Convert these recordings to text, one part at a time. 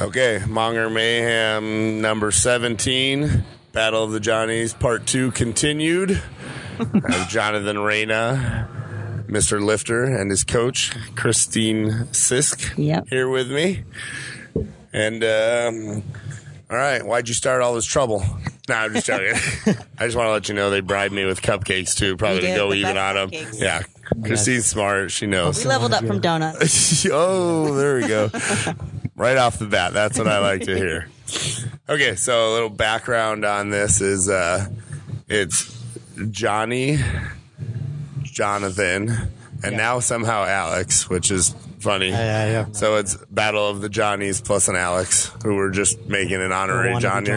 Okay, Monger Mayhem number 17, Battle of the Johnnies Part 2 continued. Jonathan Reyna, Mr. Lifter, and his coach, Christine Sisk, here with me. And, all right, why'd you start all this trouble? No, I'm just joking. I just want to let you know they bribed me with cupcakes, too, probably to go even on them. Cupcakes. Yeah. Christine's smart. She knows. We leveled up from donuts. Oh, there we go. Right off the bat. That's what I like to hear. Okay, so a little background on this is it's Johnny, Jonathan, and now somehow Alex, which is funny. Yeah. So it's Battle of the Johnnies plus an Alex, who we're just making an honorary Johnny,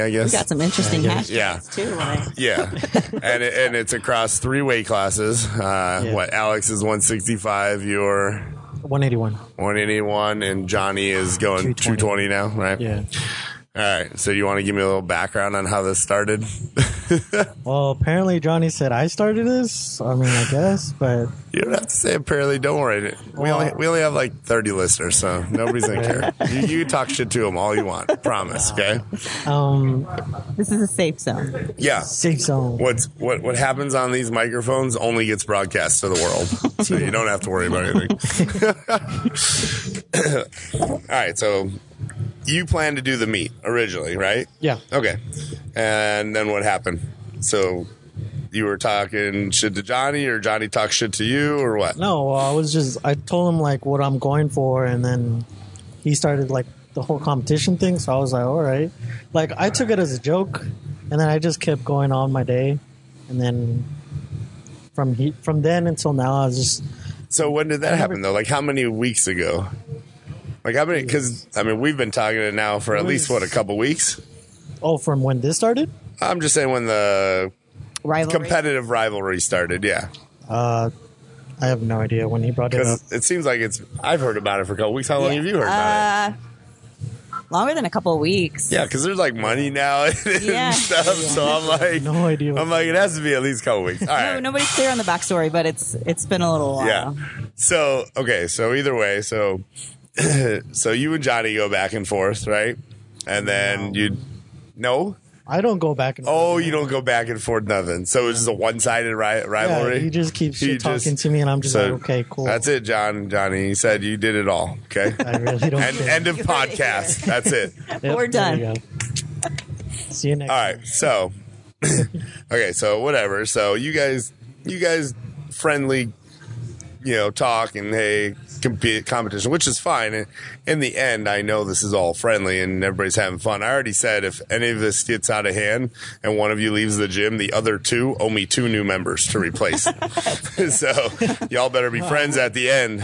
I guess. We got some interesting hashtags, too. Right? Yeah. and it's across three weight classes. What, Alex is 165, you're... 181. 181, and Johnny is going 220 now, right? Yeah. All right, so you want to give me a little background on how this started? Well, apparently Johnny said I started this. I mean, I guess, but you don't have to say apparently. Don't worry. We only have like 30 listeners, so nobody's gonna care. You talk shit to them all you want. Promise, okay? This is a safe zone. Yeah, safe zone. What happens on these microphones only gets broadcast to the world, so you don't have to worry about anything. All right, so. You planned to do the meet originally, right? Yeah. Okay. And then what happened? So you were talking shit to Johnny, or Johnny talked shit to you, or what? No, I told him like what I'm going for, and then he started like the whole competition thing. So I was like, all right. Like I took it as a joke, and then I just kept going on my day, and then from then until now, I was just. So when did that happen though? Like how many weeks ago? Like I mean, because I mean, we've been talking it now for at least a couple weeks. Oh, from when this started? I'm just saying when the competitive rivalry started. Yeah, I have no idea when he brought it up. It seems like it's. I've heard about it for a couple weeks. How long have you heard about it? Longer than a couple of weeks. Yeah, because there's like money now and stuff. Yeah. So I'm like, no idea. I'm like, it has to be at least a couple weeks. All right. No, nobody's clear on the backstory, but it's been a little while. Yeah. So okay. So either way, so. So you and Johnny go back and forth, right? And then No? I don't go back and forth. Oh, you don't go back and forth nothing. So it's just a one-sided rivalry? Yeah, he just keeps talking to me, and I'm just like, okay, cool. That's it, Johnny. He said you did it all, okay? I really don't care. End of podcast. That's it. Yep, we're done. You see you next time. All right, so... okay, so whatever. So you guys friendly... You know, talk and hey, competition, which is fine. And in the end, I know this is all friendly and everybody's having fun. I already said if any of this gets out of hand and one of you leaves the gym, the other two owe me 2 new members to replace. So y'all better be friends at the end.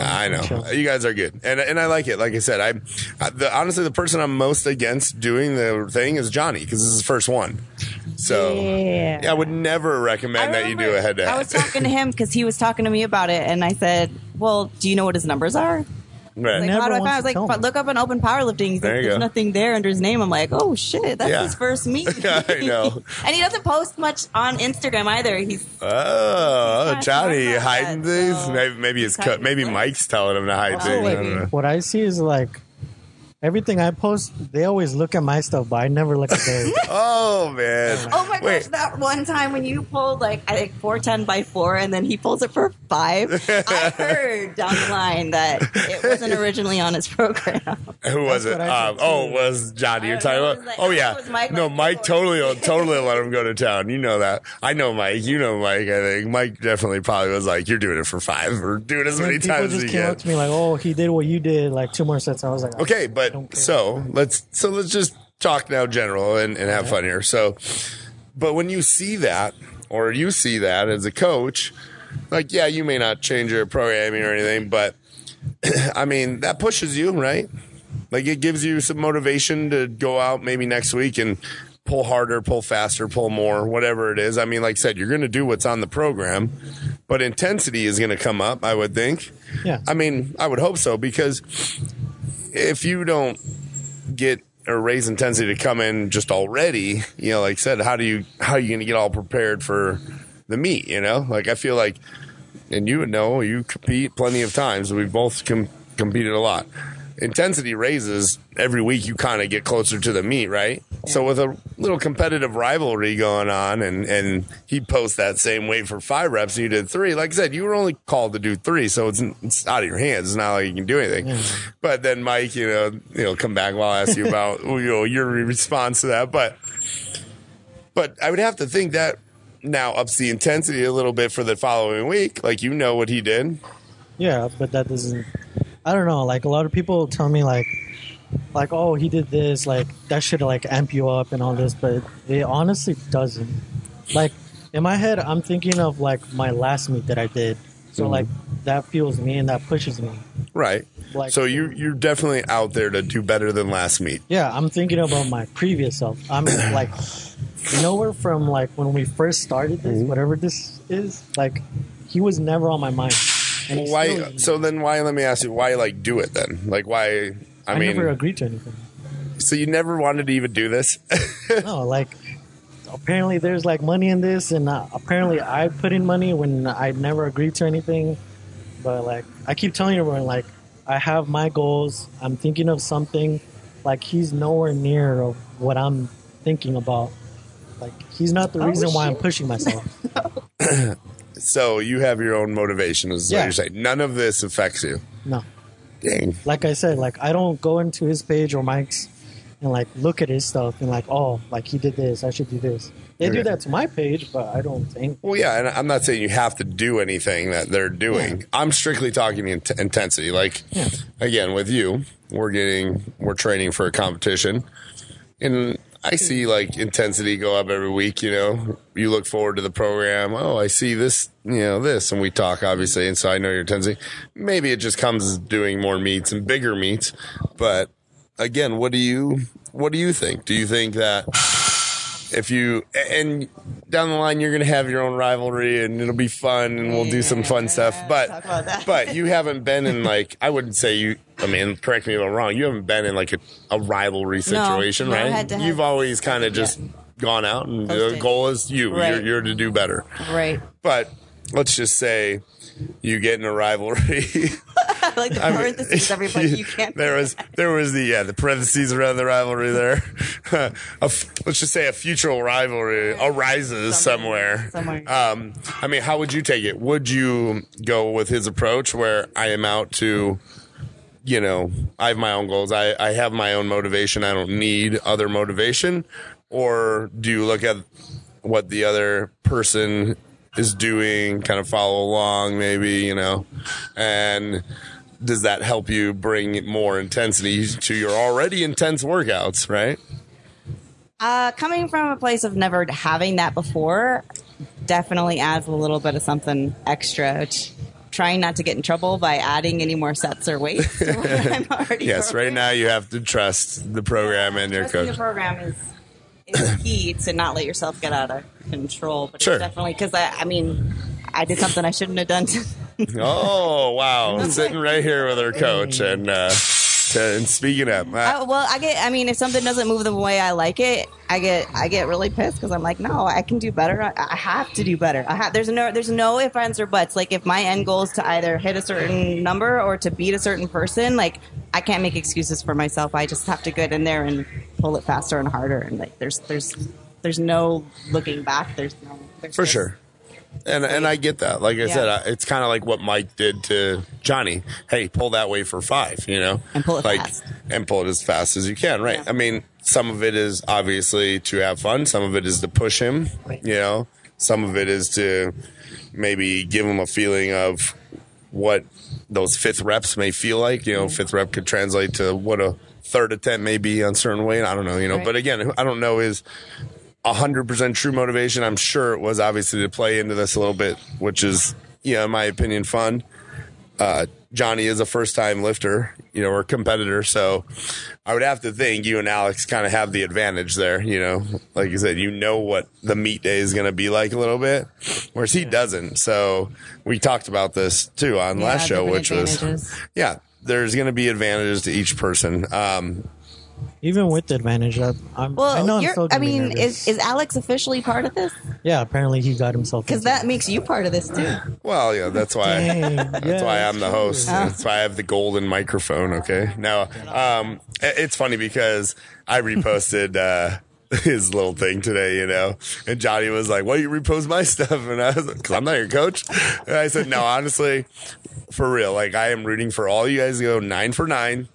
I know you guys are good, and I like it. Like I said, honestly the person I'm most against doing the thing is Johnny because this is his first one. So I would never recommend that you do a head-to-head. I was talking to him because he was talking to me about it, and I said, well, do you know what his numbers are? Right. Like, how do I find? I was like, look up an Open Powerlifting. He's like, there's nothing there under his name. I'm like, oh, shit, that's his first meet. I know. And he doesn't post much on Instagram either. He's Johnny hiding things. So maybe his maybe Mike's telling him to hide things. I don't know. What I see is like, everything I post, they always look at my stuff, but I never look at theirs. Oh, man. Oh, my gosh. That one time when you pulled, like, I think 410 by 4, and then he pulls it for 5. I heard down the line that it wasn't originally on his program. Who was it? It was Johnny you're talking about? Like, Mike Mike totally let him go to town. You know that. I know Mike. You know Mike, I think. Mike definitely probably was like, you're doing it for 5 or do it as many times as you can. People just came up to me like, oh, he did what you did, like 2 more sets. I was like, okay, but. Let's just talk now general and have fun here. So, but when you see that as a coach, like, you may not change your programming or anything, but I mean, that pushes you, right? Like it gives you some motivation to go out maybe next week and pull harder, pull faster, pull more, whatever it is. I mean, like I said, you're going to do what's on the program, but intensity is going to come up, I would think. Yeah. I mean, I would hope so because if you don't get or raise intensity to come in just already, you know, like I said, how are you going to get all prepared for the meet, you know? Like I feel like, and you would know, you compete plenty of times. We've both competed a lot. intensity raises every week, you kind of get closer to the meet, right? Yeah. So with a little competitive rivalry going on, and he posts that same weight for 5 reps and you did 3, like I said, you were only called to do 3, so it's out of your hands. It's not like you can do anything. Yeah. But then Mike, he'll come back and I'll ask you about your response to that. But I would have to think that now ups the intensity a little bit for the following week. Like, what he did. Yeah, but that doesn't... I don't know. Like, a lot of people tell me, like, oh, he did this. Like, that should, like, amp you up and all this. But it honestly doesn't. Like, in my head, I'm thinking of, like, my last meet that I did. So, mm-hmm. like, that fuels me and that pushes me. Right. Like, so you're definitely out there to do better than last meet. Yeah, I'm thinking about my previous self. I'm, like... Nowhere from, like, when we first started this, whatever this is, like, he was never on my mind. And well, why? So then why, let me ask you, why, like, do it then? Like, why? I mean, never agreed to anything. So you never wanted to even do this? No, like, apparently there's, like, money in this, and apparently I put in money when I never agreed to anything. But, like, I keep telling everyone, like, I have my goals. I'm thinking of something. Like, he's nowhere near of what I'm thinking about. Like, he's not the reason why I'm pushing myself. So you have your own motivation, is what you're saying. None of this affects you. No. Dang. Like I said, like, I don't go into his page or Mike's and, like, look at his stuff and, like, oh, like, he did this, I should do this. They do that to my page, but I don't think. Well, yeah, and I'm not saying you have to do anything that they're doing. Yeah. I'm strictly talking intensity. Like, again, with you, we're training for a competition. And I see, like, intensity go up every week, You look forward to the program. Oh, I see this, this. And we talk, obviously, and so I know your intensity. Maybe it just comes doing more meets and bigger meets. But, again, what do you think? Do you think that if you – and down the line you're going to have your own rivalry and it'll be fun and we'll do some fun stuff. But you haven't been in, like – I wouldn't say you – I mean, correct me if I'm wrong. You haven't been in, like, a rivalry situation, right? Head-to-head. You've always kind of just gone out, and the goal is you. Right. You're to do better. Right. But let's just say you get in a rivalry. Like the parentheses, everybody, you can't. There was the parentheses around the rivalry there. Let's just say a future rivalry arises somewhere. I mean, how would you take it? Would you go with his approach where I am out to... I have my own goals. I have my own motivation. I don't need other motivation. Or do you look at what the other person is doing, kind of follow along maybe, and does that help you bring more intensity to your already intense workouts, right? Coming from a place of never having that before definitely adds a little bit of something extra. Trying not to get in trouble by adding any more sets or weights. Yes, right now you have to trust the program and your coach. The program is key to not let yourself get out of control. But it's definitely, because I did something I shouldn't have done. Oh, wow. Sitting right here with her coach and speaking up. If something doesn't move the way I like it, I get really pissed because I'm like, no, I can do better. I have to do better. There's no ifs, ands, or buts. Like, if my end goal is to either hit a certain number or to beat a certain person, like, I can't make excuses for myself. I just have to get in there and pull it faster and harder. And, like, there's no looking back. Sure. And I get that. Like I said, it's kind of like what Mike did to Johnny. Hey, pull that weight for 5, And pull it fast. And pull it as fast as you can, right? Yeah. I mean, some of it is obviously to have fun. Some of it is to push him, Some of it is to maybe give him a feeling of what those 5th reps may feel like. 5th rep could translate to what a 3rd attempt may be on certain weight. I don't know, Right. But again, I don't know is... 100% true motivation. I'm sure it was obviously to play into this a little bit, which is, in my opinion, fun. Johnny is a first-time lifter, or competitor, so I would have to think you and Alex kind of have the advantage there, Like you said, what the meet day is going to be like a little bit, whereas he doesn't. So we talked about this, too, on last show, which was, there's going to be advantages to each person. Even with the advantage, I know I'm still gonna be nervous. Is Alex officially part of this? Yeah, apparently he got himself. Because that makes you part of this too. Well, yeah, that's why. That's why I'm the host. That's why I have the golden microphone. Okay, now it's funny because I reposted his little thing today, you know, and Johnny was like, "Why do you repost my stuff?" And I was like, "Cause I'm not your coach." And I said, "No, honestly, for real, like I am rooting for all you guys to go 9 for 9."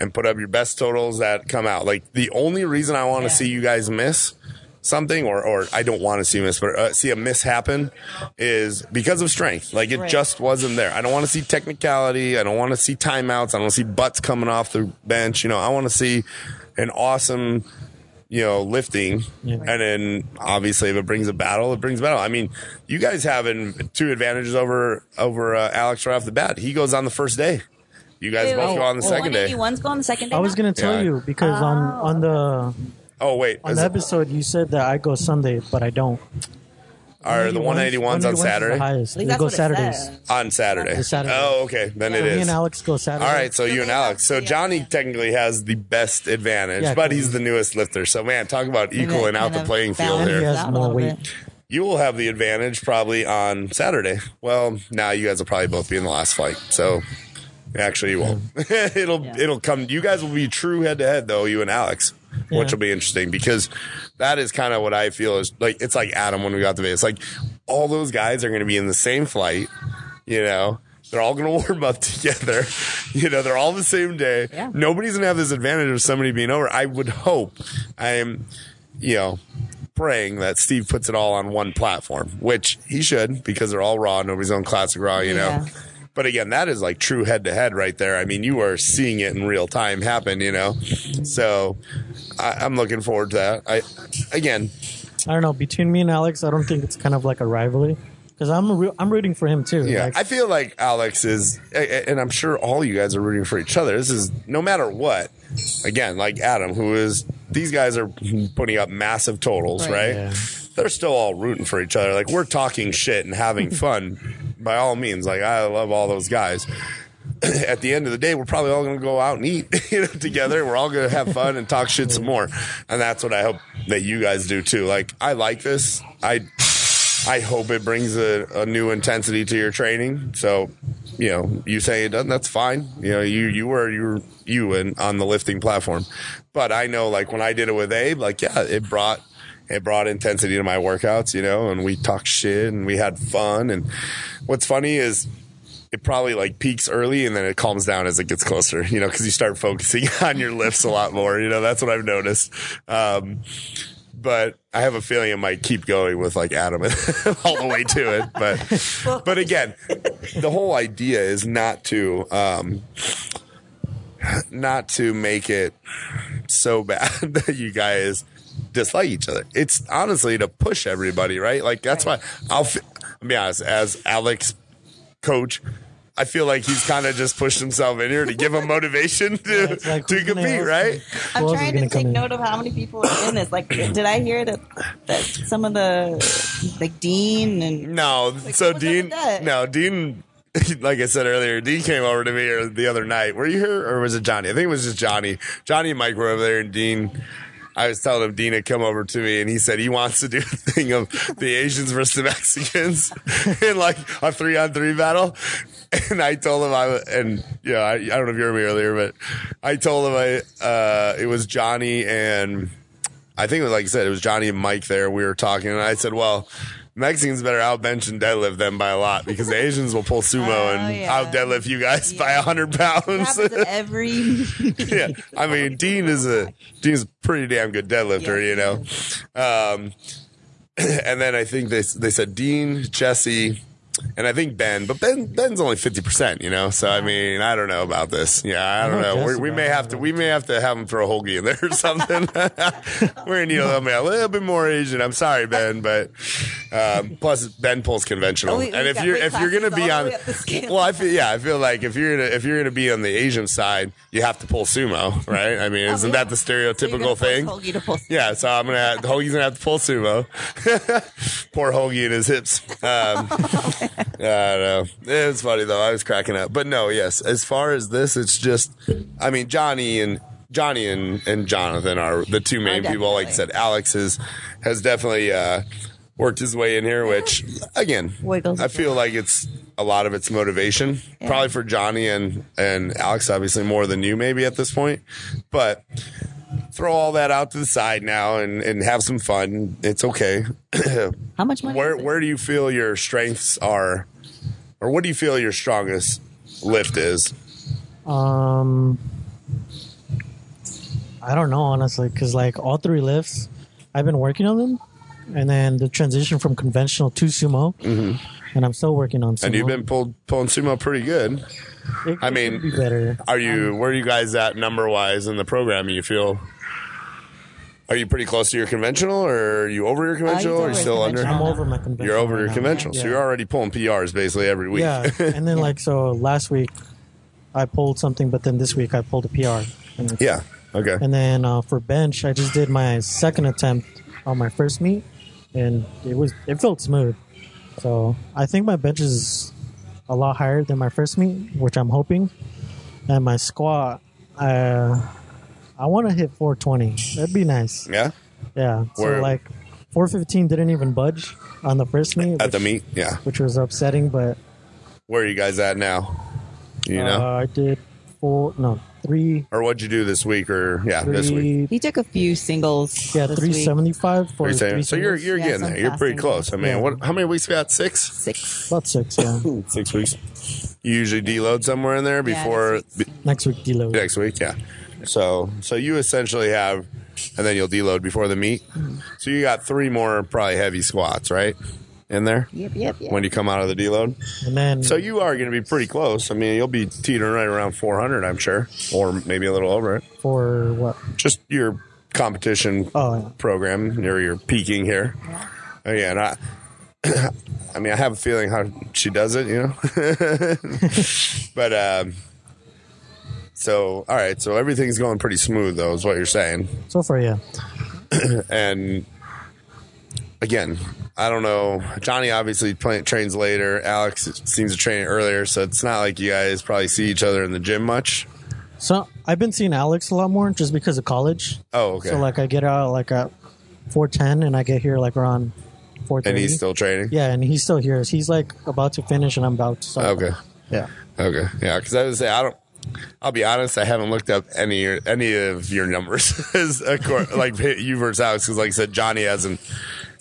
And put up your best totals that come out. Like, the only reason I want to see you guys miss something, or I don't want to see miss, but see a miss happen, is because of strength. Like, it just wasn't there. I don't want to see technicality. I don't want to see timeouts. I don't see butts coming off the bench. You know, I want to see an awesome, you know, lifting. Yeah. And then, obviously, if it brings a battle, it brings a battle. I mean, you guys having two advantages over Alex right off the bat. He goes on the first day. You guys both go on the second day. I was going to tell you because on the episode you said that I go Sunday, but I don't. Are the 181s on Saturday? They go Saturdays. On Saturday. Oh, okay. Then it is. Me and Alex go Saturday. All right, so you and Alex. So Johnny technically has the best advantage, but he's the newest lifter. So, man, talk about equaling out the playing field here. He has more weight. You will have the advantage probably on Saturday. Well, now you guys will probably both be in the last fight, so... Actually, you won't. It'll come. You guys will be true head-to-head, though, you and Alex, which will be interesting because that is kind of what I feel is like. It's like Adam when we got to Vegas. Like, all those guys are going to be in the same flight, you know. They're all going to warm up together. You know, they're all the same day. Yeah. Nobody's going to have this advantage of somebody being over. I would hope. I am, you know, praying that Steve puts it all on one platform, which he should because they're all raw. Nobody's on Classic Raw, you know. But again, that is like true head-to-head right there. I mean, you are seeing it in real time happen, you know. So I'm looking forward to that. I don't know. Between me and Alex, I don't think it's kind of like a rivalry because I'm rooting for him too. Yeah, like, I feel like Alex is, and I'm sure all you guys are rooting for each other. This is no matter what. Again, like Adam, who is these guys are putting up massive totals, right? Yeah. They're still all rooting for each other. Like we're talking shit and having fun. By all means, like I love all those guys. At the end of the day, we're probably all going to go out and eat together. We're all going to have fun and talk shit some more. And that's what I hope that you guys do too. Like I like this. I hope it brings a new intensity to your training. So, you know, you say it doesn't, that's fine. You know, you were on the lifting platform. But I know like when I did it with Abe, like it brought intensity to my workouts, you know, and we talked shit and we had fun. And what's funny is it probably like peaks early and then it calms down as it gets closer, you know, because you start focusing on your lifts a lot more. You know, that's what I've noticed. But I have a feeling it might keep going with like Adam and all the way to it. But again, the whole idea is not to make it so bad that you guys dislike each other. It's honestly to push everybody, right? Like that's why I'll be honest, as Alex coach, I feel like he's kind of just pushed himself in here to give him motivation to compete, right? I'm trying to take note of how many people are in this. Like, did I hear that some of the like Dean and Dean. Like I said earlier, Dean came over to me the other night. Were you here or was it Johnny? I think it was just Johnny. Johnny and Mike were over there, and Dean. I was telling him Dean had come over to me, and he said he wants to do a thing of the Asians versus the Mexicans in like a 3-on-3 battle. And I told him, I don't know if you heard me earlier, but I told him it was Johnny and I think it was like I said, it was Johnny and Mike there. We were talking, and I said, well, Mexicans better outbench and deadlift them by a lot because the Asians will pull sumo and out deadlift you guys by 100 pounds. Every yeah, I mean Dean's a pretty damn good deadlifter, you know. And then I think they said Dean, Jesse, and I think Ben, but Ben's only 50%, you know. So I mean, I don't know about this. Yeah, I don't know. We may have to have him throw a hoagie in there or something. We're gonna need a little bit more Asian. I'm sorry, Ben, but plus Ben pulls conventional. I feel like if you're gonna be on the Asian side, you have to pull sumo, right? I mean, isn't that the stereotypical thing? So Hoagie's gonna have to pull sumo. Poor Hoagie and his hips. I don't know. It's funny though. I was cracking up, but no, yes. As far as this, it's just, I mean, Johnny and Johnny and Jonathan are the two main people. Like I said, Alex has definitely worked his way in here, which, again, Wiggles I feel like it's a lot of it's motivation. Yeah. Probably for Johnny and Alex, obviously more than you maybe at this point. But throw all that out to the side now and have some fun. It's okay. How much money? Where do you feel your strengths are, or what do you feel your strongest lift is? I don't know, honestly, because like all three lifts, I've been working on them. And then the transition from conventional to sumo. Mm-hmm. And I'm still working on sumo. And you've been pulling sumo pretty good. I mean, be better. Where are you guys at number-wise in the program? You feel... Are you pretty close to your conventional, or are you over your conventional, or are you still under? I'm over my conventional. You're over your conventional, yeah. So you're already pulling PRs basically every week. Yeah, and then like so last week I pulled something, but then this week I pulled a PR. Yeah, okay. And then for bench, I just did my second attempt on my first meet, and it felt smooth. So I think my bench is a lot higher than my first meet, which I'm hoping. And my squat, I want to hit 420. That'd be nice. Yeah? Yeah. So, 415 didn't even budge on the first meet. At the meet, yeah. Which was upsetting, but... Where are you guys at now? You know? I did three... Or what'd you do this week? This week. He took a few singles. Yeah, 375 for 370. So you're getting there. You're pretty close. I mean, yeah. How many weeks we got? Six? About six, yeah. 6 weeks. You usually deload somewhere in there before... Yeah, next week deload. Next week, yeah. So you essentially have, and then you'll deload before the meet. So you got three more probably heavy squats, right, in there? Yep. When you come out of the deload. And then, so you are going to be pretty close. I mean, you'll be teetering right around 400, I'm sure, or maybe a little over it. For what? Just your competition program, your peaking here. Yeah. Again, I have a feeling how she does it, you know? But... So, all right. So everything's going pretty smooth, though, is what you're saying. So far, yeah. And again, I don't know. Johnny obviously trains later. Alex seems to train earlier, so it's not like you guys probably see each other in the gym much. So I've been seeing Alex a lot more just because of college. Oh, okay. So like I get out like at 4:10, and I get here like around 4:30. And he's still training. Yeah, and he's still here. He's like about to finish, and I'm about to start. Okay. Yeah. Okay. Yeah, because I would say I'll be honest. I haven't looked up any of your numbers, like you versus Alex. Because, like I said, Johnny hasn't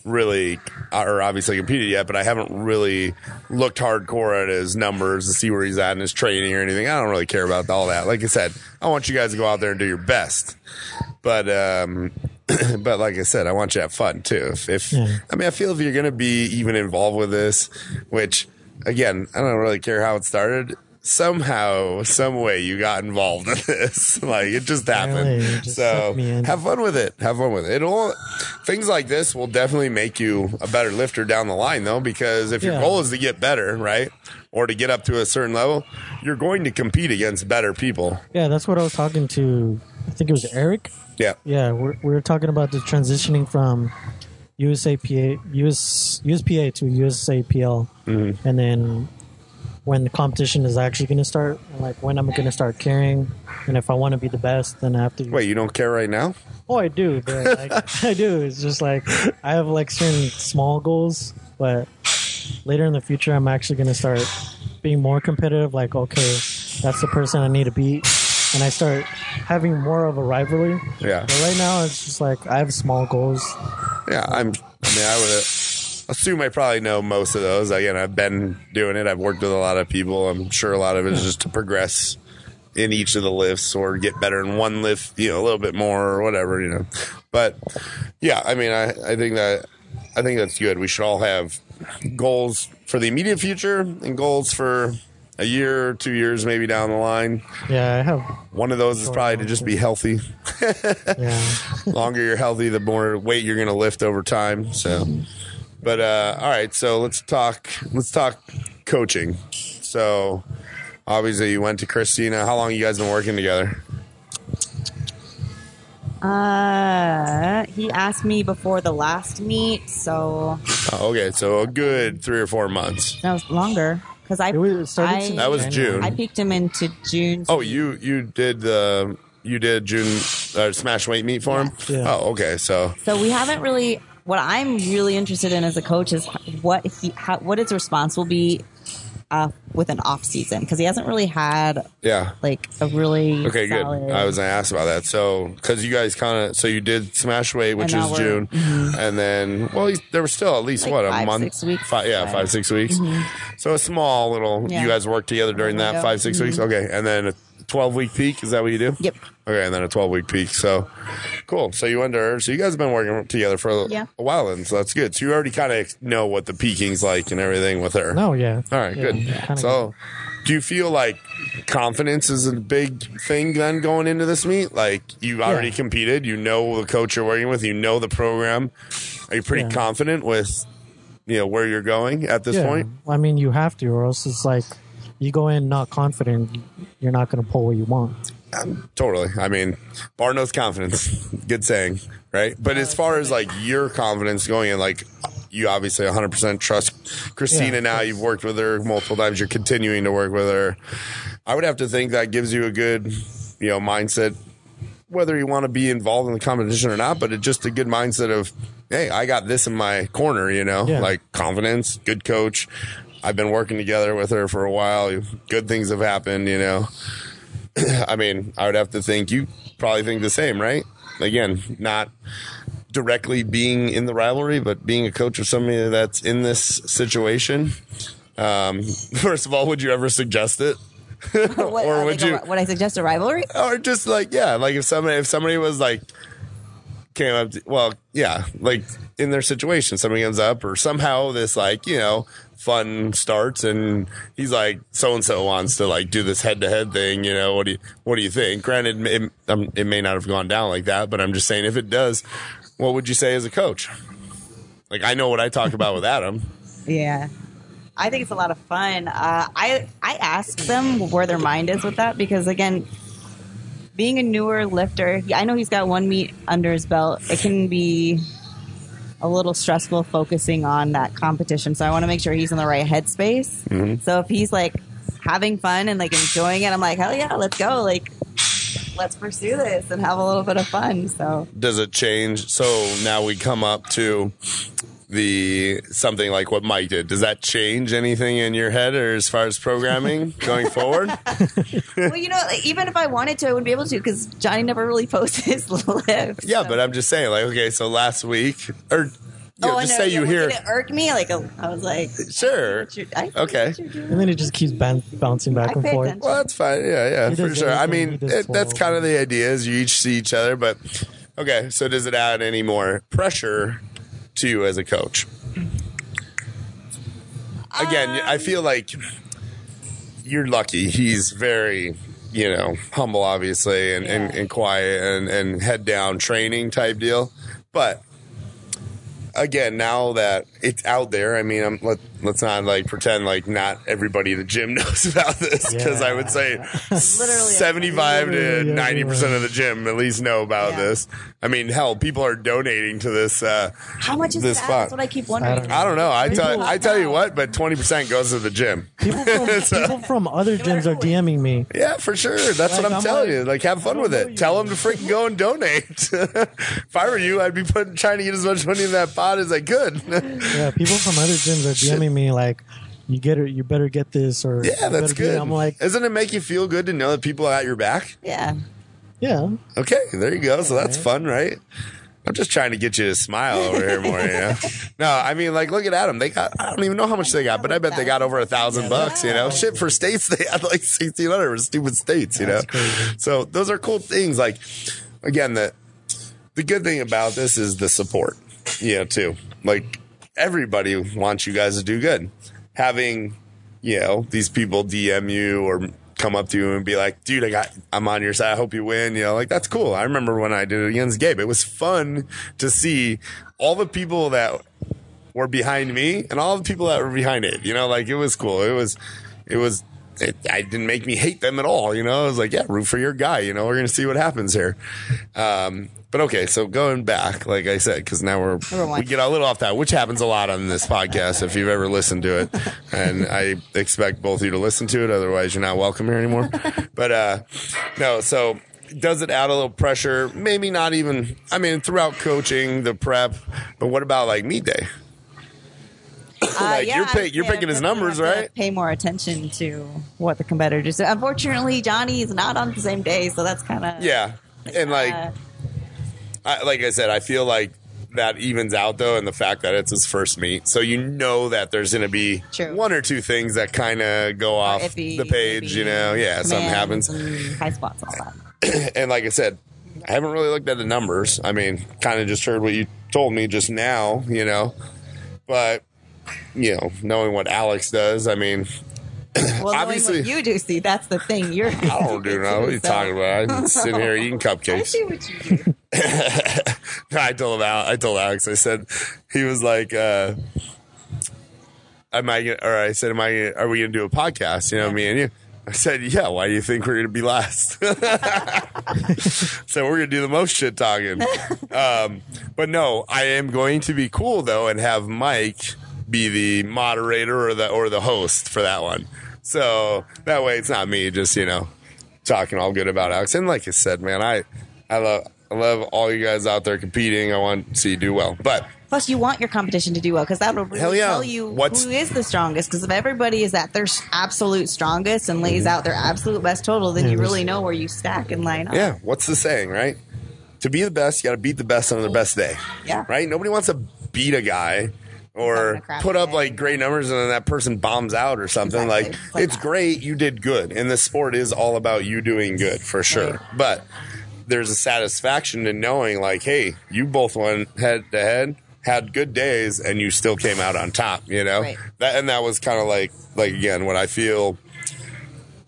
really, or obviously competed yet. But I haven't really looked hardcore at his numbers to see where he's at in his training or anything. I don't really care about all that. Like I said, I want you guys to go out there and do your best. But, but like I said, I want you to have fun too. I feel if you're gonna be even involved with this, which again, I don't really care how it started. Somehow, some way, you got involved in this. Like it just happened. Really, it just so have fun with it. Have fun with it. Things like this will definitely make you a better lifter down the line, though, because if your goal is to get better, right, or to get up to a certain level, you're going to compete against better people. Yeah, that's what I was talking to. I think it was Eric. Yeah. Yeah, we were talking about the transitioning from USPA to USAPL, mm-hmm. And then. When the competition is actually going to start, and like when I'm going to start caring, and if I want to be the best, then I have to. Wait, you don't care right now? Oh, I do, but like, I do. It's just like I have like certain small goals, but later in the future, I'm actually going to start being more competitive. Like, okay, that's the person I need to beat, and I start having more of a rivalry. Yeah. But right now, it's just like I have small goals. Yeah, I would. Assume I probably know most of those. Again, I've been doing it. I've worked with a lot of people. I'm sure a lot of it is just to progress in each of the lifts or get better in one lift, you know, a little bit more or whatever, you know. But yeah, I mean, I think that's good. We should all have goals for the immediate future and goals for a year, 2 years, maybe down the line. Yeah, I have. One of those is probably to just be healthy. Yeah. Longer you're healthy, the more weight you're going to lift over time. So. But all right, so let's talk coaching. So obviously you went to Christina. How long have you guys been working together? He asked me before the last meet, so. Oh, okay, so a good 3 or 4 months. No, longer because I that was June. I picked him into June. Oh, you did the you did June smash weight meet for him? Yeah. Oh, okay. So we haven't really. What I'm really interested in as a coach is what his response will be with an off season, because he hasn't really had like a really solid... Good. I was gonna ask about that. So because you guys kind of you did smash weight, which is June, and then there was still at least like five, six weeks. Mm-hmm. So a small little you guys worked together during that 5-6 weeks, okay, and then a 12-week peak, is that what you do? Yep. Okay, and then a 12-week peak. So, cool. So you went to her. So you guys have been working together for a while, and so that's good. So you already kind of know what the peaking's like and everything with her. Oh, yeah. All right, good. Yeah, so do you feel like confidence is a big thing then going into this meet? Like, you've already competed. You know the coach you're working with. You know the program. Are you pretty confident with, you know, where you're going at this point? I mean, you have to, or else it's like, you go in not confident, you're not going to pull what you want. Totally. I mean, bar knows confidence. Good saying, right? But as far as, like, your confidence going in, like, you obviously 100% trust Christina now. You've worked with her multiple times. You're continuing to work with her. I would have to think that gives you a good, you know, mindset, whether you want to be involved in the competition or not, but it's just a good mindset of, hey, I got this in my corner, you know? Yeah. Like, confidence, good coach. I've been working together with her for a while. Good things have happened, you know. I mean, I would have to think you probably think the same, right? Again, not directly being in the rivalry, but being a coach of somebody that's in this situation. First of all, would you ever suggest it? Or would you? Would I suggest a rivalry? Or just like, like if somebody was like, came up to, like in their situation, somebody comes up or somehow this, like, you know, fun starts and he's like, so-and-so wants to like do this head-to-head thing, you know, what do you think? Granted, it may not have gone down like that, but I'm just saying if it does, what would you say as a coach? Like, I know what I talked about with Adam. Yeah. I think it's a lot of fun. I ask them where their mind is with that because, again, being a newer lifter, I know he's got one meet under his belt. It can be a little stressful focusing on that competition. So I want to make sure he's in the right headspace. Mm-hmm. So if he's like having fun and like enjoying it, I'm like, hell yeah, let's go. Like, let's pursue this and have a little bit of fun. So does it change? So now we come up to something like what Mike did. Does that change anything in your head or as far as programming going forward? Well, you know, like, even if I wanted to, I wouldn't be able to because Johnny never really posts his lifts. Yeah, so. But I'm just saying, like, okay, so last week, or it irked me. Like, I was like, sure, okay. And then it just keeps bouncing back and forth. Attention. Well, that's fine. Yeah, for sure. I mean, that's kind of the idea is you each see each other, but okay, so does it add any more pressure to you as a coach? Again, I feel like you're lucky. He's very, you know, humble, obviously, and quiet and head down training type deal. But again, now that it's out there, I mean, let's not like pretend like not everybody in the gym knows about this because I would say 75 to 90% of the gym at least know about this. I mean, hell, people are donating to this. How much is this that? Fund. That's what I keep wondering. I don't know. I tell you what, but 20% goes to the gym. People from other gyms are DMing me. Yeah, for sure. That's like, what I'm telling you. Like, have fun with it. Tell them to freaking go and donate. If I were you, I'd be trying to get as much money in that pot as I could. Yeah, people from other gyms are DMing me like, you better get this, or yeah, that's good. I'm like, doesn't it make you feel good to know that people are at your back? Yeah. Okay, there you go. So that's fun, right? I'm just trying to get you to smile over here more. Yeah. No, I mean, like, look at Adam. They got, I don't even know how much they got, but I bet they got over $1,000, you know? Shit, for states, they had like 1,600 for stupid states, you know? Crazy. So those are cool things. Like, again, the good thing about this is the support, you know, too. Like, everybody wants you guys to do good. Having, you know, these people DM you or come up to you and be like, dude, I'm on your side. I hope you win. You know, like, that's cool. I remember when I did it against Gabe. It was fun to see all the people that were behind me and all the people that were behind it. You know, like, it was cool. It didn't make me hate them at all. You know, I was like, yeah, root for your guy. You know, we're going to see what happens here. But okay, so going back, like I said, because now we get a little off that, which happens a lot on this podcast if you've ever listened to it. And I expect both of you to listen to it. Otherwise, you're not welcome here anymore. But no, so does it add a little pressure? Maybe not even, I mean, throughout coaching, the prep, but what about like meet day? Like yeah, you're picking his numbers, right? Pay more attention to what the competitors do. Unfortunately, Johnny is not on the same day, so that's kind of And like I said, I feel like that evens out though, and the fact that it's his first meet, so you know that there's going to be one or two things that kind of go off the page, you know, something happens, high spots, all that. And like I said, I haven't really looked at the numbers. I mean, kind of just heard what you told me just now, you know, but. You know, knowing what Alex does, I mean, well, obviously what you do see. That's the thing. You're I don't do know what you're talking about. I'm sitting here eating cupcakes. I see what you do. I told Alex. I said he was like, are we gonna do a podcast? You know, me and you. I said, yeah. Why do you think we're gonna be last? So we're gonna do the most shit talking. But no, I am going to be cool though and have Mike be the moderator or the host for that one, so that way it's not me just, you know, talking all good about Alex. And like I said, man, I love all you guys out there competing. I want to see you do well, but plus you want your competition to do well because that will really tell you who is the strongest. Because if everybody is at their absolute strongest and lays out their absolute best total, then you really know where you stack and line up. Yeah, what's the saying, right? To be the best, you got to beat the best on their best day. Yeah, right. Nobody wants to beat a guy. Or put up like great numbers and then that person bombs out or something. Exactly. Like it's great. You did good. And the sport is all about you doing good for sure. Right. But there's a satisfaction in knowing like, hey, you both went head to head, had good days, and you still came out on top, you know? Right. That was kind of like, again, what I feel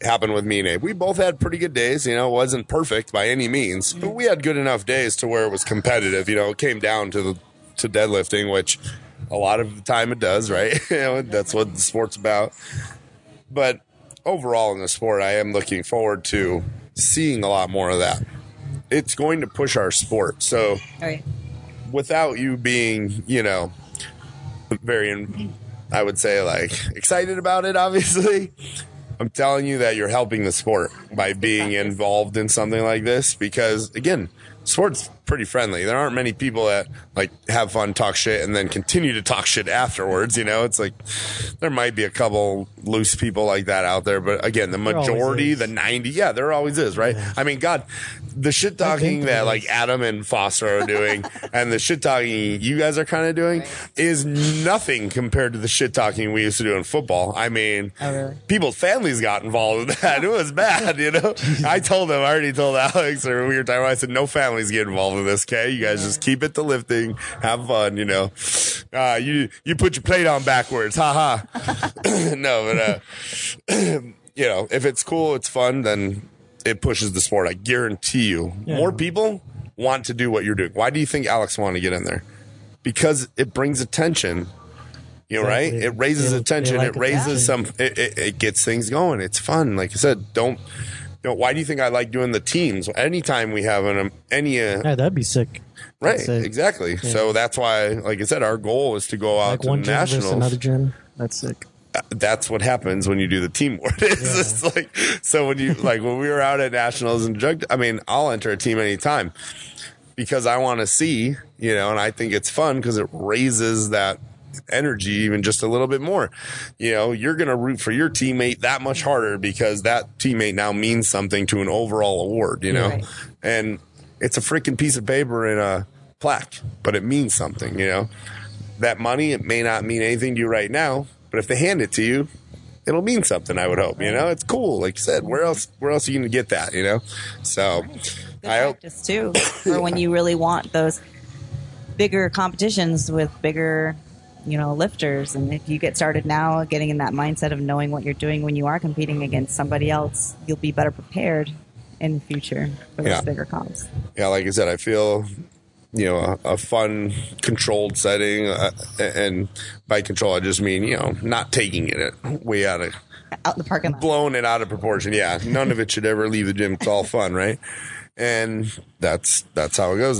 happened with me and Abe. We both had pretty good days, you know, it wasn't perfect by any means, but we had good enough days to where it was competitive, you know, it came down to deadlifting, which a lot of the time it does, right? You know, that's what the sport's about. But overall in the sport, I am looking forward to seeing a lot more of that. It's going to push our sport. So without you being, you know, very, I would say, like, excited about it, obviously, I'm telling you that you're helping the sport by being involved in something like this because, again, sport's pretty friendly. There aren't many people that like have fun, talk shit, and then continue to talk shit afterwards. You know, it's like there might be a couple loose people like that out there, but again, the majority, the 90, there always is, right? Yeah. I mean, God, the shit talking that like Adam and Foster are doing, and the shit talking you guys are kind of doing is nothing compared to the shit talking we used to do in football. I mean, people's families got involved in that. It was bad, you know. I already told Alex, or we were talking about, I said, no families get involved in this, okay? You guys just keep it to lifting, have fun, you know. You put your plate on backwards, haha. No, but you know, if it's cool, it's fun, then it pushes the sport. I guarantee you, more people want to do what you're doing. Why do you think Alex wanted to get in there? Because it brings attention, you know, right? It raises attention. It raises some. It gets things going. It's fun. Like I said, you know, why do you think I like doing the teams? Anytime we have that'd be sick. Right, exactly. Yeah. So that's why, like I said, our goal is to go out like to one the Nationals. Another gym. That's sick. That's what happens when you do the team work. It's like, so when you like when we were out at Nationals and I mean, I'll enter a team anytime because I want to see, you know, and I think it's fun because it raises that energy even just a little bit more. You know, you're going to root for your teammate that much harder because that teammate now means something to an overall award, you know, and it's a freaking piece of paper and a plaque, but it means something, you know. That money, it may not mean anything to you right now, but if they hand it to you, it'll mean something, I would hope, you know. It's cool. Like you said, where else are you going to get that, you know? So I hope just too for when you really want those bigger competitions with bigger, you know, lifters. And if you get started now, getting in that mindset of knowing what you're doing when you are competing against somebody else, you'll be better prepared in the future for those bigger comps. Yeah, like I said, I feel, you know, a fun, controlled setting. And by control, I just mean, you know, not taking it way out the parking lot. Blown it out of proportion. Yeah, none of it should ever leave the gym. It's all fun, right? And that's how it goes.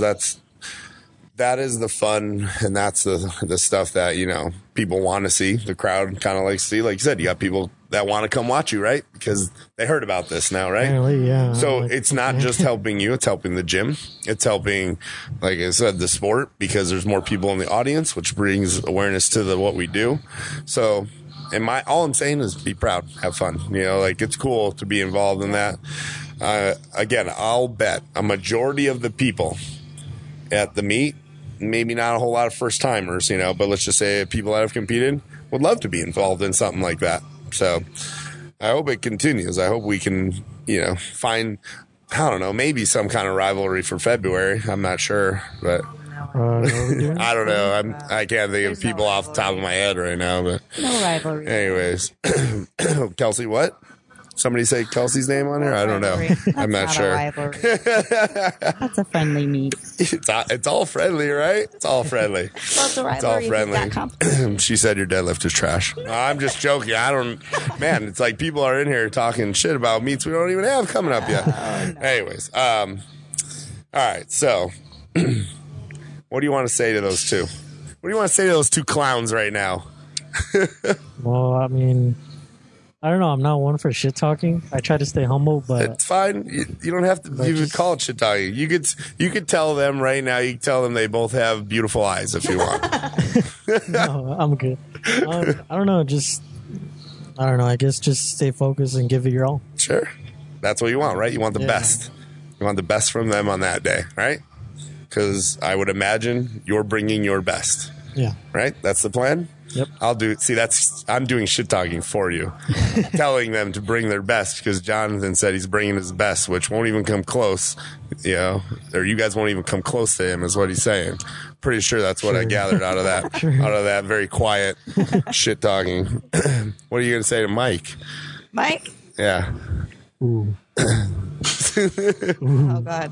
That is the fun, and that's the stuff that, you know, people want to see. The crowd kind of likes to see. Like you said, you got people that want to come watch you, right? Because they heard about this now, right? Apparently, yeah. So it's not just helping you. It's helping the gym. It's helping, like I said, the sport, because there's more people in the audience, which brings awareness to what we do. So all I'm saying is be proud, have fun. You know, like, it's cool to be involved in that. Again, I'll bet a majority of the people at the meet, maybe not a whole lot of first timers, you know, but let's just say people that have competed would love to be involved in something like that. So I hope it continues. I hope we can, you know, find, I don't know, maybe some kind of rivalry for February. I'm not sure, but I don't know. I can't think of people off the top of my head right now, but no rivalry. Anyways, Kelsey, what? Somebody say Kelsey's name on here? I don't know. I'm not sure. That's a friendly meet. It's all friendly, right? It's all friendly. It's all friendly. She said your deadlift is trash. I'm just joking. Man, it's like people are in here talking shit about meets we don't even have coming up yet. No. Anyways, all right. So what do you want to say to those two? What do you want to say to those two clowns right now? Well, I mean, I don't know. I'm not one for shit talking. I try to stay humble, but it's fine. You don't have to even call it shit talking. You could tell them right now. You could tell them they both have beautiful eyes if you want. No, I'm good. I don't know. Just, I don't know. I guess just stay focused and give it your all. Sure. That's what you want, right? You want the best. You want the best from them on that day, right? Because I would imagine you're bringing your best. Yeah. Right? That's the plan? Yep. I'll do it. See, I'm doing shit talking for you, telling them to bring their best because Jonathan said he's bringing his best, which won't even come close, you know, or you guys won't even come close to him, is what he's saying. Pretty sure that's what I gathered out of that, very quiet shit talking. What are you gonna say to Mike? Mike? Yeah. Ooh. Oh God!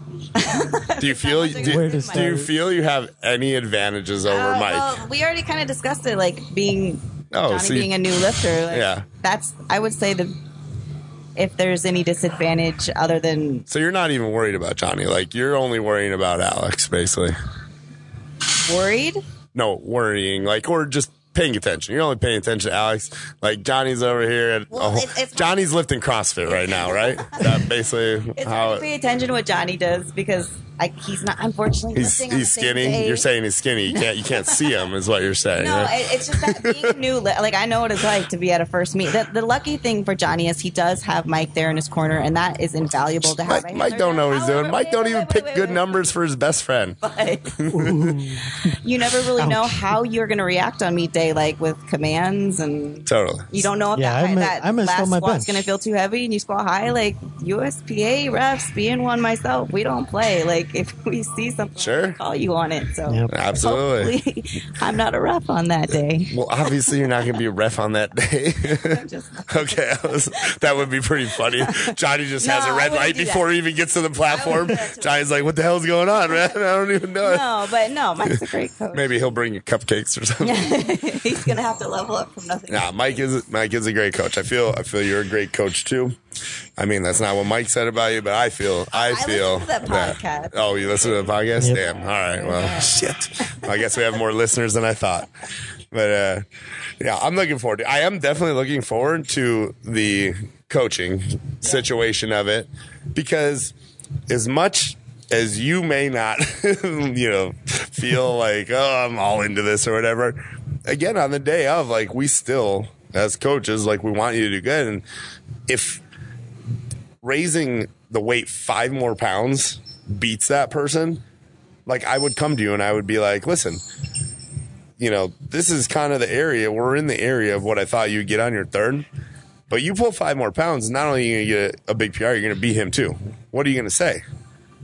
Do you feel you have any advantages over Mike? Well, we already kind of discussed it, like being a new lifter. Like, yeah, I would say that if there's any disadvantage other than, so you're not even worried about Johnny. Like, you're only worrying about Alex, basically. Worried? No, worrying, like, or just paying attention. You're only paying attention to Alex. Like, Johnny's over here. Johnny's lifting CrossFit right now, right? That basically. It's hard to pay attention to what Johnny does because he's not. Unfortunately, he's skinny. You're saying he's skinny. You can't see him, is what you're saying. No, right? It's just that being new. Like, I know what it's like to be at a first meet. The lucky thing for Johnny is he does have Mike there in his corner, and that is invaluable to have. Mike don't know what he's doing. Mike don't even pick good numbers for his best friend. But you never really know how you're going to react on meet day. Like with commands and totally, you don't know if that last squat's going to feel too heavy and you squat high. Like USPA refs, being one myself, we don't play. Like if we see something, sure, we call you on it. So absolutely, I'm not a ref on that day. Well, obviously you're not going to be a ref on that day. Okay, that would be pretty funny. Johnny just has a red light before he even gets to the platform. Johnny's like, "What the hell's going on, man? I don't even know." No, Mike's a great coach. Maybe he'll bring you cupcakes or something. He's gonna have to level up from nothing. Nah, Mike is a great coach. I feel you're a great coach too. I mean, that's not what Mike said about you, but I feel listen to that podcast. Oh, you listen to the podcast? Yep. Damn. All right. Well, shit. I guess we have more listeners than I thought. But yeah, I'm looking forward to it. I am definitely looking forward to the coaching situation of it, because as much as you may not, you know, feel like, oh, I'm all into this or whatever, again, on the day of, like, we still, as coaches, like, we want you to do good. And if raising the weight 5 more pounds beats that person, like, I would come to you and I would be like, listen, you know, this is kind of the area. We're in the area of what I thought you'd get on your third. But you pull 5 more pounds, not only are you going to get a big PR, you're going to beat him too. What are you going to say?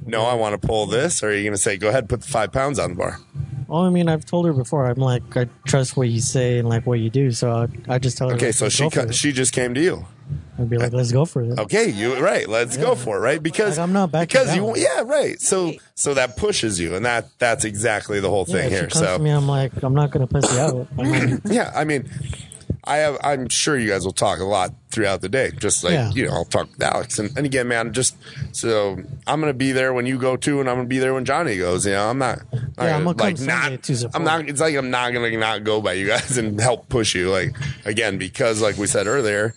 No, I want to pull this. Or are you going to say, go ahead, put the 5 pounds on the bar? Well, I mean, I've told her before. I'm like, I trust what you say and like what you do, so I just tell her. Okay, so she just came to you. I'd be like, let's go for it. Okay, let's go for it, right? Because like, I'm not back. Because you, yeah, right. So that pushes you, and that's exactly the whole thing here. She comes to me, I'm like, I'm not going to pussy out. I mean, I'm sure you guys will talk a lot throughout the day. Just like, you know, I'll talk to Alex. And again, man, just so I'm going to be there when you go too, and I'm going to be there when Johnny goes. You know, I'm not, it's like I'm not going to not go by you guys and help push you. Like, again, because like we said earlier,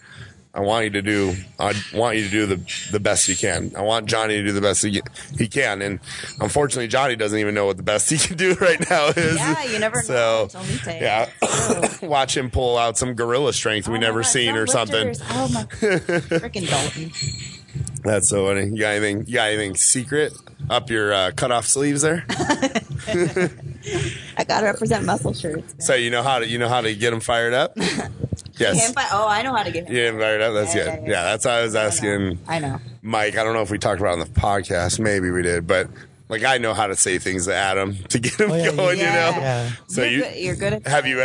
I want you to do the best you can. I want Johnny to do the best he can. And unfortunately, Johnny doesn't even know what the best he can do right now is. Yeah, you never know. So, yeah. Watch him pull out some gorilla strength we never seen or something. Oh, my. Freaking Dalton. That's so funny. You got anything secret up your cutoff sleeves there? I got to represent muscle shirts. Man. So you know how to get them fired up? Yes. I know how to get him. Yeah, fired up. That's good. Yeah, that's how I was asking. I know. Mike, I don't know if we talked about it on the podcast. Maybe we did, but like I know how to say things to Adam to get him going. Yeah. You know. Yeah. So you're good. At have you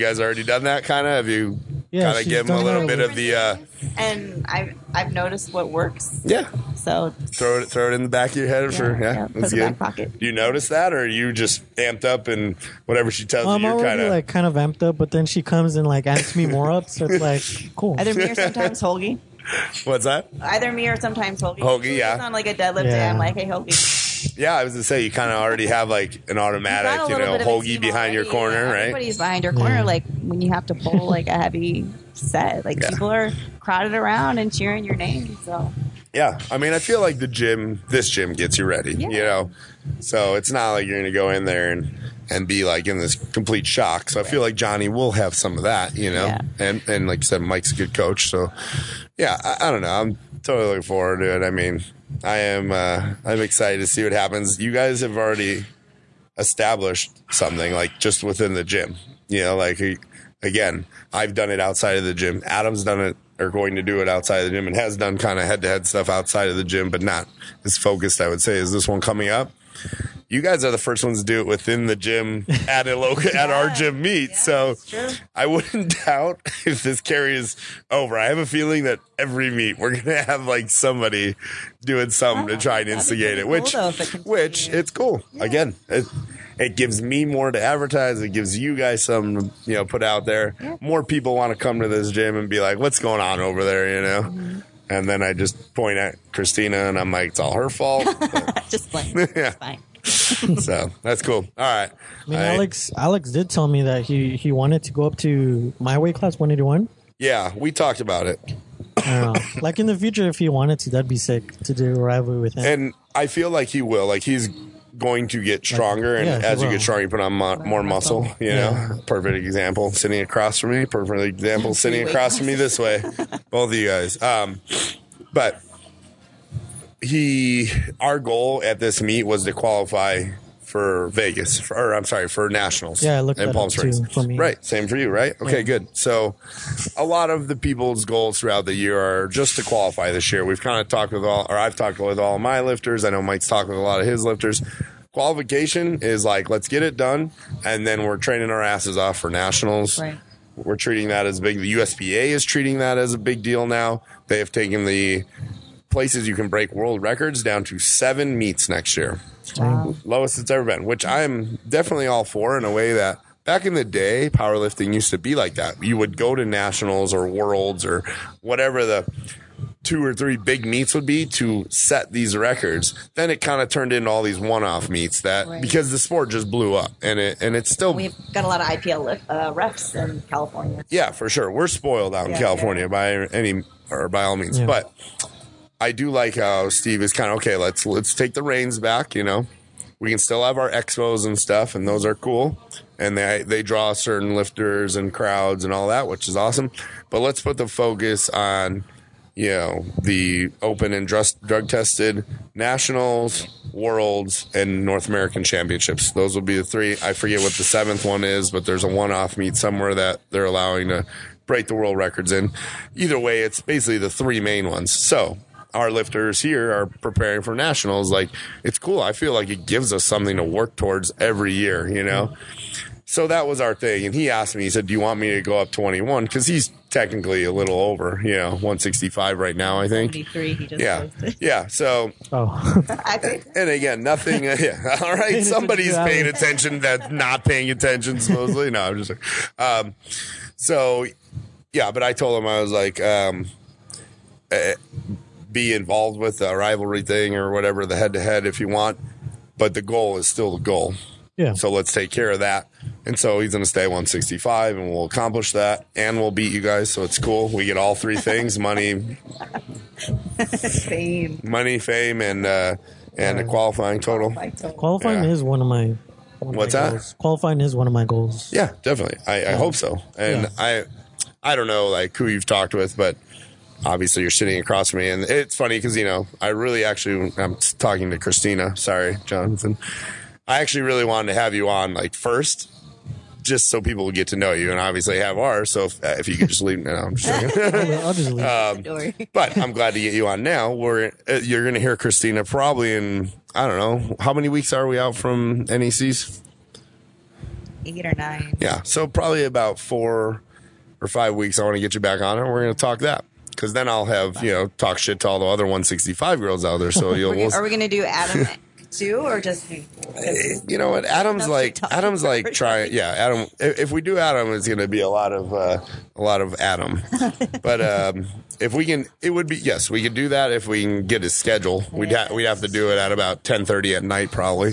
guys already done that? Kind of. Have you? Yeah, kind of give him a little bit of the. And I've noticed what works. Yeah. So throw it in the back of your head for that's good. Back pocket. Do you notice that, or are you just amped up and whatever she tells you, you're kind of like kind of amped up, but then she comes and like amps me more up, so it's like cool. Either me or sometimes Holgi. What's that? Either me or sometimes Holgi. Holgi, yeah. It's on like a deadlift day. I'm like, hey, Holgi. Yeah, I was going to say, you kind of already have like an automatic, Holgi behind your corner, right? Everybody's behind your corner, like when you have to pull like a heavy set. Like people are crowded around and cheering your name, so. Yeah, I mean, I feel like this gym gets you ready, you know? So it's not like you're going to go in there and be like in this complete shock. So I feel like Johnny will have some of that, you know? Yeah. And like you said, Mike's a good coach. So yeah, I don't know. I'm totally looking forward to it. I mean, I'm excited to see what happens. You guys have already established something like just within the gym, you know, like again, I've done it outside of the gym. Adam's done it or going to do it outside of the gym and has done kind of head-to-head stuff outside of the gym, but not as focused, I would say, as this one coming up. You guys are the first ones to do it within the gym at a local, at our gym meet. Yeah, so I wouldn't doubt if this carries over. I have a feeling that every meet we're going to have like somebody doing something to try and instigate it, which it's cool. Yeah. Again, it gives me more to advertise. It gives you guys something to, put out there. Yeah. More people want to come to this gym and be like, what's going on over there, you know? Mm-hmm. And then I just point at Christina and I'm like, it's all her fault. Just blame. Yeah. It's fine. So that's cool. All right. I mean, Alex did tell me that he wanted to go up to my weight class 181. Yeah, we talked about it. Like in the future, if he wanted to, that'd be sick to do a rivalry with him. And I feel like he will. Like he's going to get stronger, and as you get stronger, you put on more muscle. You know, perfect example sitting across from me. Perfect example sitting across from me this way. Both of you guys. But. Our goal at this meet was to qualify for Vegas, for Nationals. Yeah, I looked at Palm Springs. Too, for me. Right, same for you, right? Okay, good. So, a lot of the people's goals throughout the year are just to qualify this year. We've kind of talked with I've talked with all my lifters. I know Mike's talked with a lot of his lifters. Qualification is like, let's get it done, and then we're training our asses off for Nationals. Right. We're treating that as big. The USPA is treating that as a big deal now. They have taken the places you can break world records down to 7 meets next year. Wow. Lowest it's ever been, which I'm definitely all for, in a way that back in the day, powerlifting used to be like that. You would go to Nationals or Worlds or whatever the 2 or 3 big meets would be to set these records. Then it kind of turned into all these one-off meets because the sport just blew up, and it's still. We've got a lot of IPL refs in California. Yeah, for sure. We're spoiled out in California by all means, but. I do like how Steve is kind of, okay, let's take the reins back, We can still have our expos and stuff, and those are cool. And they draw certain lifters and crowds and all that, which is awesome. But let's put the focus on, the open and drug-tested Nationals, Worlds, and North American championships. Those will be the 3. I forget what the 7th one is, but there's a one-off meet somewhere that they're allowing to break the world records in. Either way, it's basically the 3 main ones. So our lifters here are preparing for Nationals. Like, it's cool. I feel like it gives us something to work towards every year, So that was our thing. And he asked me, he said, do you want me to go up 21? Because he's technically a little over, 165 right now, I think. 73, he just posted. Yeah, so. Oh. And again, nothing. Yeah. All right, somebody's paying attention that's not paying attention, supposedly. No, I'm just like. So Yeah, but I told him, I was like, be involved with the rivalry thing or whatever, the head-to-head if you want. But the goal is still the goal. Yeah. So let's take care of that. And so he's going to stay 165, and we'll accomplish that, and we'll beat you guys, so it's cool. We get all three things, money, fame. Money, fame, and the qualifying total. Qualifying is one of my goals. Qualifying is one of my goals. Yeah, definitely. I hope so. And I don't know, like, who you've talked with, but obviously you're sitting across from me. And it's funny because, you know, I really actually – I'm talking to Christina. Sorry, Jonathan. I actually really wanted to have you on, like, first, just so people would get to know you, and obviously have ours. So if you could just leave, no, I'm just joking. But I'm glad to get you on now. You're going to hear Christina probably in, I don't know, how many weeks are we out from NECs? 8 or 9. Yeah, so probably about 4 or 5 weeks. I want to get you back on, and we're going to talk that. Because then I'll have, you know, talk shit to all the other 165 girls out there. So are we going to do Adam too, or just you know what? Adam's like trying. Yeah, Adam. If we do Adam, it's going to be a lot of Adam. But if we can, it would be yes. We could do that if we can get his schedule. We'd have to do it at about 10:30 at night, probably.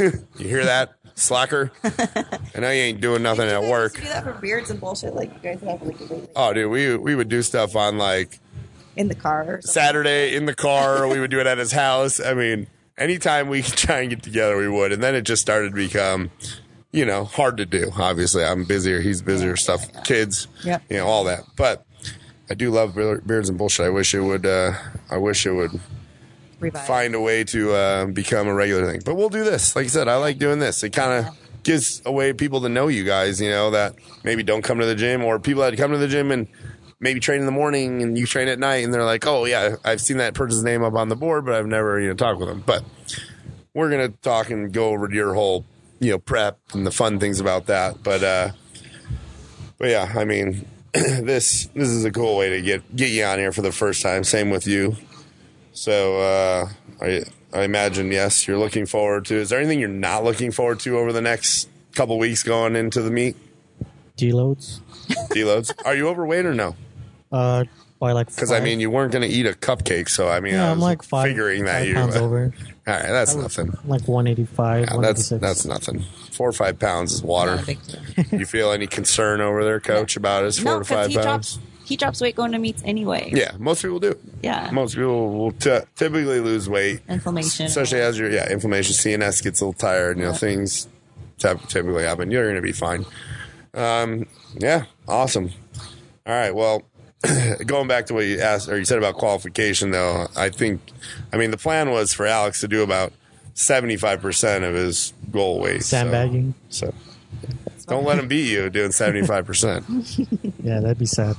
Yeah. You hear that, slacker? I know you ain't doing nothing at work. Do that for beards and bullshit, like you guys have. Like, oh, dude, we would do stuff on like in the car or something. Saturday in the car. We would do it at his house. I mean. Anytime we could try and get together, we would. And then it just started to become, you know, hard to do. Obviously, I'm busier. He's busier. Stuff, kids, yep. You know, all that. But I do love beards and bullshit. I wish it would find a way to become a regular thing. But we'll do this. Like I said, I like doing this. It kind of gives a way people to know you guys, you know, that maybe don't come to the gym, or people that come to the gym and maybe train in the morning and you train at night, and they're like, oh, yeah, I've seen that person's name up on the board, but I've never, you know, talked with them. But we're going to talk and go over your whole, you know, prep and the fun things about that. But yeah, I mean, this is a cool way to get you on here for the first time. Same with you. So I imagine, yes, you're looking forward to. Is there anything you're not looking forward to over the next couple weeks going into the meet? Deloads. Deloads. Are you overweight or no? By like 5. Because I mean, you weren't going to eat a cupcake, so I mean, yeah, I'm like 5 figuring that you pounds over. All right, that's nothing. Like 185. Yeah, 186. That's nothing. 4 or 5 pounds is water. You feel any concern over there, Coach, about his 4 to 5 pounds? He drops weight going to meets anyway. Yeah, most people do. Yeah, most people will typically lose weight. Inflammation, especially as your inflammation, CNS gets a little tired. You know, things typically happen. You're going to be fine. Yeah, awesome. All right, well, going back to what you asked, or you said about qualification, though, I mean, the plan was for Alex to do about 75% of his goal weight. Sandbagging. So don't let him beat you doing 75%. Yeah, that'd be sad.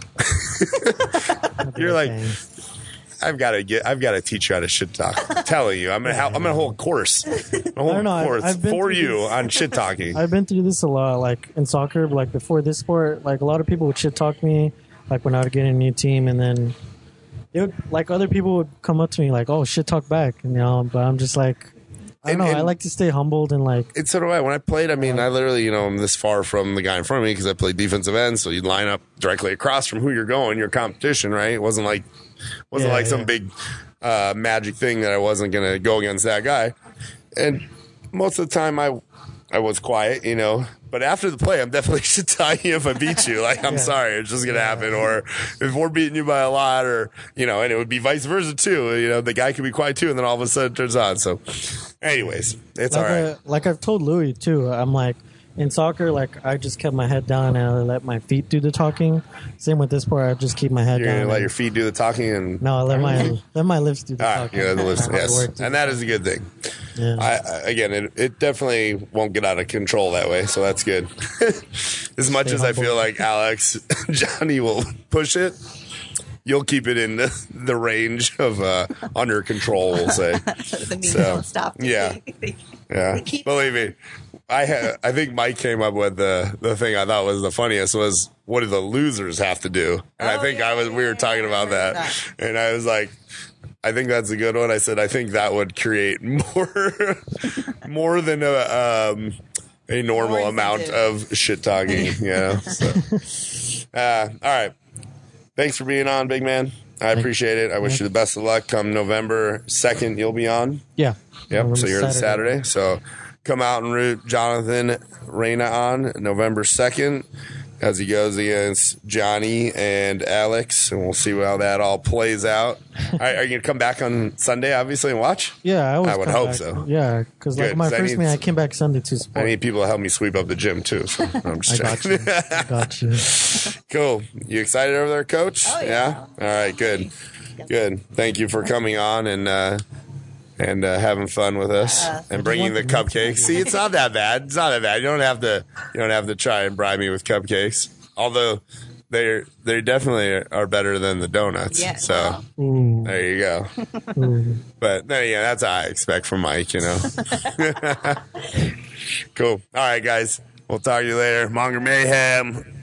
You're like, I've got to teach you how to shit talk. I'm telling you, I'm gonna hold a course. On shit talking. I've been through this a lot, like in soccer, like before this sport, like a lot of people would shit talk me, like when I would get in a new team, and then it would, like other people would come up to me like, oh, shit talk back, you know. But I'm just like, I like to stay humbled and like. And so do I. When I played, I mean, I literally, you know, I'm this far from the guy in front of me because I played defensive end. So you line up directly across from who you're going, your competition, right? It wasn't like. Some big magic thing that I wasn't going to go against that guy. And most of the time I was quiet, you know. But after the play, I'm definitely should tell you if I beat you. Like, I'm sorry, it's just going to happen. Or if we're beating you by a lot, or, you know, and it would be vice versa too. You know, the guy could be quiet too, and then all of a sudden it turns on. So anyways, it's all right. Like I've told Louis too, I'm like, in soccer, like, I just kept my head down and I let my feet do the talking. Same with this part, I just keep my head down. You're going to let your feet do the talking? And no, I let my lips do the talking. Yeah, the lips, yes. And that is a good thing. Yeah. It definitely won't get out of control that way, so that's good. As much as I feel like Alex, Johnny will push it, you'll keep it in the range of under control, we'll say. So, stop. Yeah. Yeah. Believe me. I think Mike came up with the thing I thought was the funniest was, what do the losers have to do? And we were talking about that. And I was like, I think that's a good one. I said, I think that would create more than a normal amount of shit talking. Yeah. You know? So, all right. Thanks for being on, big man. I appreciate it. I wish you the best of luck. Come November 2nd, you'll be on. Yeah. Yep. November, so you're Saturday. On Saturday. So come out and root Jonathan Reyna on November 2nd as he goes against Johnny and Alex, and we'll see how that all plays out. All right, are you going to come back on Sunday, obviously, and watch? Yeah, I would hope back. So. Yeah, because like my first man, I came back Sunday to support. I need people to help me sweep up the gym, too. So I'm just checking. I got you. Cool. You excited over there, Coach? Oh, yeah? All right, good. Good. Thank you for coming on and having fun with us and bringing the cupcakes. See, it's not that bad. It's not that bad. You don't have to try and bribe me with cupcakes. Although they definitely are better than the donuts. Yeah. So there you go. But yeah, that's what I expect from Mike. You know. Cool. All right, guys. We'll talk to you later. Monger Mayhem.